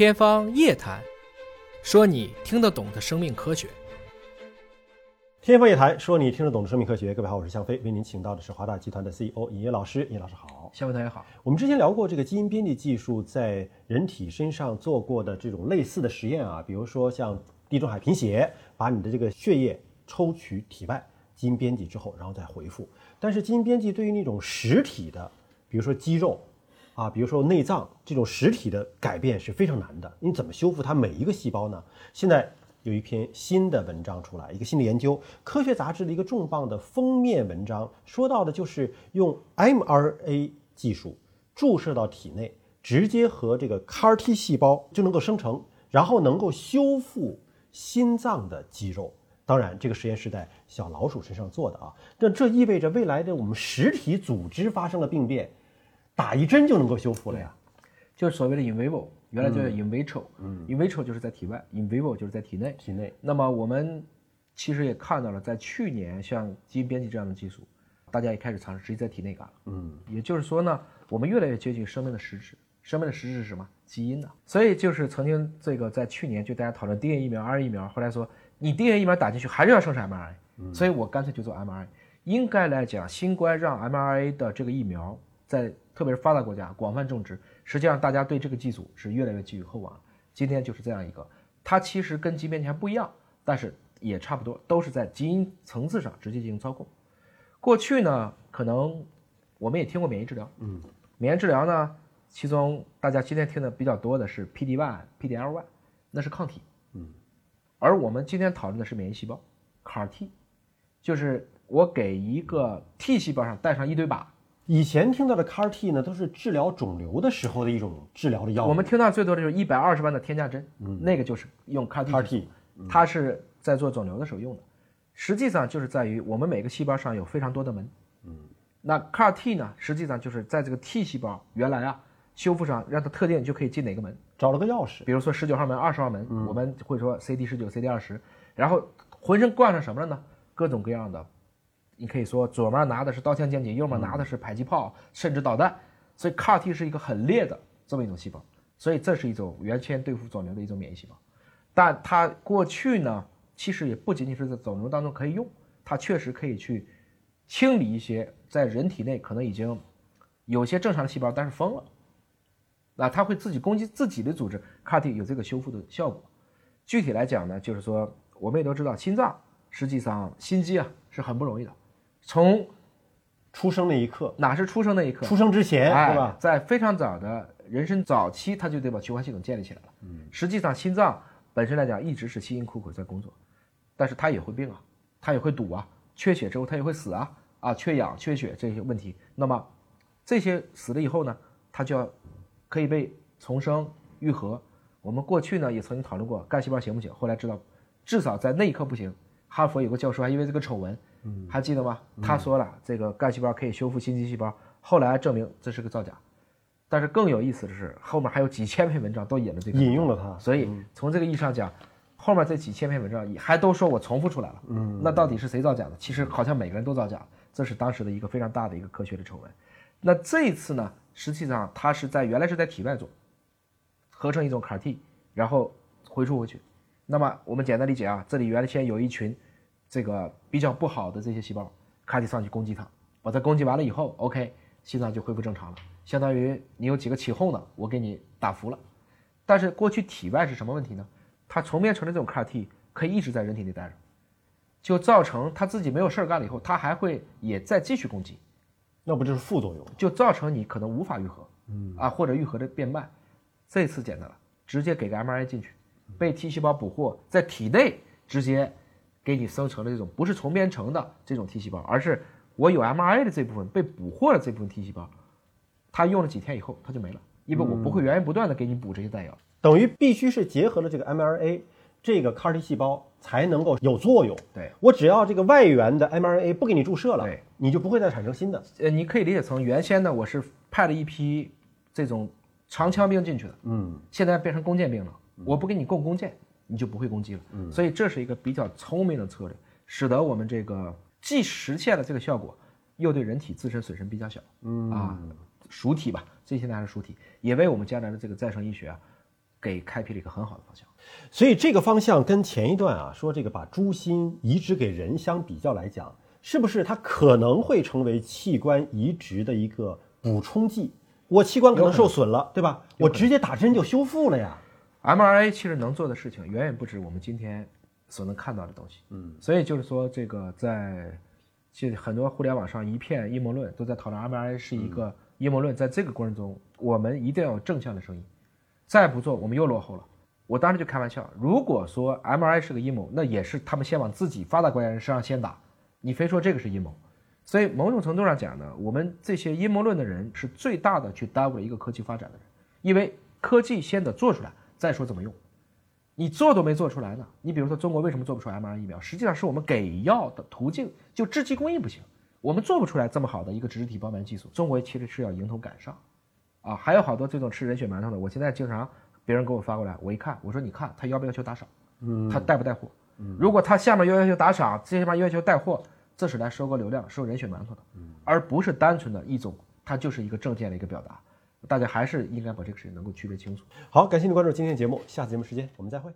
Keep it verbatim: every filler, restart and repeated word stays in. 天方夜谭，说你听得懂的生命科学。天方夜谭，说你听得懂的生命科学。各位好，我是向飞，为您请到的是华大集团的 C E O 尹烨老师。尹老师好。向飞同学好。我们之前聊过这个基因编辑技术在人体身上做过的这种类似的实验啊，比如说像地中海贫血，把你的这个血液抽取体外基因编辑之后，然后再回复。但是基因编辑对于那种实体的，比如说肌肉啊，比如说内脏这种实体的改变是非常难的，你怎么修复它每一个细胞呢？现在有一篇新的文章出来，一个新的研究，科学杂志的一个重磅的封面文章，说到的就是用 M R A 技术注射到体内，直接和这个 C A R T 细胞就能够生成，然后能够修复心脏的肌肉。当然这个实验是在小老鼠身上做的啊，但这意味着未来的我们实体组织发生了病变，打一针就能够修复了呀，就是所谓的 in vivo， 原来叫 in vitro，嗯、in vitro 就是在体外， in vivo 就是在体内。体内。那么我们其实也看到了，在去年像基因编辑这样的技术，大家也开始尝试直接在体内干了。嗯，也就是说呢，我们越来越接近生命的实质。生命的实质是什么？基因呢、啊？所以就是曾经这个在去年就大家讨论 D N A 疫苗、R N A 疫苗，后来说你 D N A 疫苗打进去还是要生产 M R I，、嗯、所以我干脆就做 M R I。应该来讲，新冠让 M R I 的这个疫苗在特别是发达国家广泛种植，实际上大家对这个技术是越来越寄予厚望。今天就是这样一个，它其实跟基因编辑还不一样，但是也差不多，都是在基因层次上直接进行操控。过去呢，可能我们也听过免疫治疗，嗯，免疫治疗呢，其中大家今天听的比较多的是 P D 一、P D L 一，那是抗体，嗯，而我们今天讨论的是免疫细胞 C A R T， 就是我给一个 T 细胞上带上一堆靶。以前听到的 C A R T 呢，都是治疗肿瘤的时候的一种治疗的药物。我们听到最多的就是一百二十万的天价针，嗯，那个就是用 C A R T， 它是在做肿瘤的时候用的。实际上就是在于我们每个细胞上有非常多的门，嗯，那 C A R T 呢，实际上就是在这个 T 细胞原来啊修复上，让它特定就可以进哪个门，找了个钥匙。比如说十九号门、二十号门，嗯，我们会说 C D 十九、C D 二十，然后浑身挂上什么了呢？各种各样的。你可以说左面拿的是刀枪剑戟，右面拿的是迫击炮，甚至导弹，所以 C A R T 是一个很烈的这么一种细胞，所以这是一种原先对付肿瘤的一种免疫细胞。但它过去呢，其实也不仅仅是在肿瘤当中可以用，它确实可以去清理一些在人体内可能已经有些正常的细胞但是疯了，那它会自己攻击自己的组织， C A R T 有这个修复的效果。具体来讲呢，就是说我们也都知道心脏实际上心肌啊是很不容易的，从出生那一刻，哪是出生那一刻？出生之前，哎，对吧？在非常早的人生早期，它就得把循环系统建立起来了。嗯，实际上心脏本身来讲一直是辛辛苦苦在工作，但是它也会病啊，它也会堵啊，缺血之后它也会死啊，啊，缺氧、缺血这些问题。那么这些死了以后呢，它就要可以被重生愈合。我们过去呢也曾经讨论过干细胞行不行，后来知道至少在那一刻不行。哈佛有个教授还因为这个丑闻。嗯，还记得吗？他说了，这个干细胞可以修复心肌细胞，后来证明这是个造假。但是更有意思的是，后面还有几千篇文章都引了这个，引用了它。所以从这个意义上讲，后面这几千篇文章还都说我重复出来了。嗯，那到底是谁造假的？其实好像每个人都造假，这是当时的一个非常大的一个科学的丑闻。那这一次呢，实际上它是在原来是在体外做，合成一种 C A R T， 然后回输回去。那么我们简单理解啊，这里原来先有一群。这个比较不好的这些细胞 C A R T 上去攻击它，把它攻击完了以后 OK， 心脏就恢复正常了，相当于你有几个起哄呢，我给你打服了。但是过去体外是什么问题呢？它重编程的这种 C A R T 可以一直在人体内待着，就造成它自己没有事儿干了以后，它还会也再继续攻击，那不就是副作用，就造成你可能无法愈合，嗯啊，或者愈合的变慢。这次简单了，直接给个 M R I 进去，被 T 细胞捕获，在体内直接给你生成了这种不是重编程的这种 T 细胞，而是我有 M R I 的这部分被捕获的这部分 T 细胞，它用了几天以后它就没了，因为我不会源源不断的给你补这些弹药，嗯，等于必须是结合了这个 M R N A 这个 C A R T 细胞才能够有作用。对，我只要这个外源的 M R N A 不给你注射了，对，你就不会再产生新的。呃，你可以理解成原先呢，我是派了一批这种长枪兵进去的，嗯，现在变成弓箭兵了，我不给你供弓箭。你就不会攻击了，嗯，所以这是一个比较聪明的策略，使得我们这个既实现了这个效果，又对人体自身损伤比较小，嗯啊，熟体吧，这些还是熟体，也为我们将来的这个再生医学啊，给开辟了一个很好的方向。所以这个方向跟前一段啊说这个把猪心移植给人相比较来讲，是不是它可能会成为器官移植的一个补充剂？我器官可能受损了，对吧？我直接打针就修复了呀。M R I 其实能做的事情远远不止我们今天所能看到的东西。嗯，所以就是说这个在其实很多互联网上一片阴谋论都在讨论 M R I 是一个阴谋论，在这个过程中我们一定要有正向的声音，再不做我们又落后了。我当时就开玩笑，如果说 M R I 是个阴谋，那也是他们先往自己发达国家人身上先打，你非说这个是阴谋。所以某种程度上讲呢，我们这些阴谋论的人是最大的去耽误了一个科技发展的人，因为科技先得做出来再说怎么用，你做都没做出来呢。你比如说中国为什么做不出 M R I 疫苗，实际上是我们给药的途径就制剂工艺不行，我们做不出来这么好的一个植体包埋技术。中国其实是要迎头赶上啊，还有好多这种吃人血馒头的，我现在经常别人给我发过来，我一看，我说你看他要不要求打赏，他带不带货？嗯嗯、如果他下面要求打赏，这下面要求带货，这是来收割流量、收人血馒头的，而不是单纯的一种，它就是一个政见的一个表达。大家还是应该把这个事情能够区别清楚。好，感谢您关注今天的节目，下次节目时间我们再会。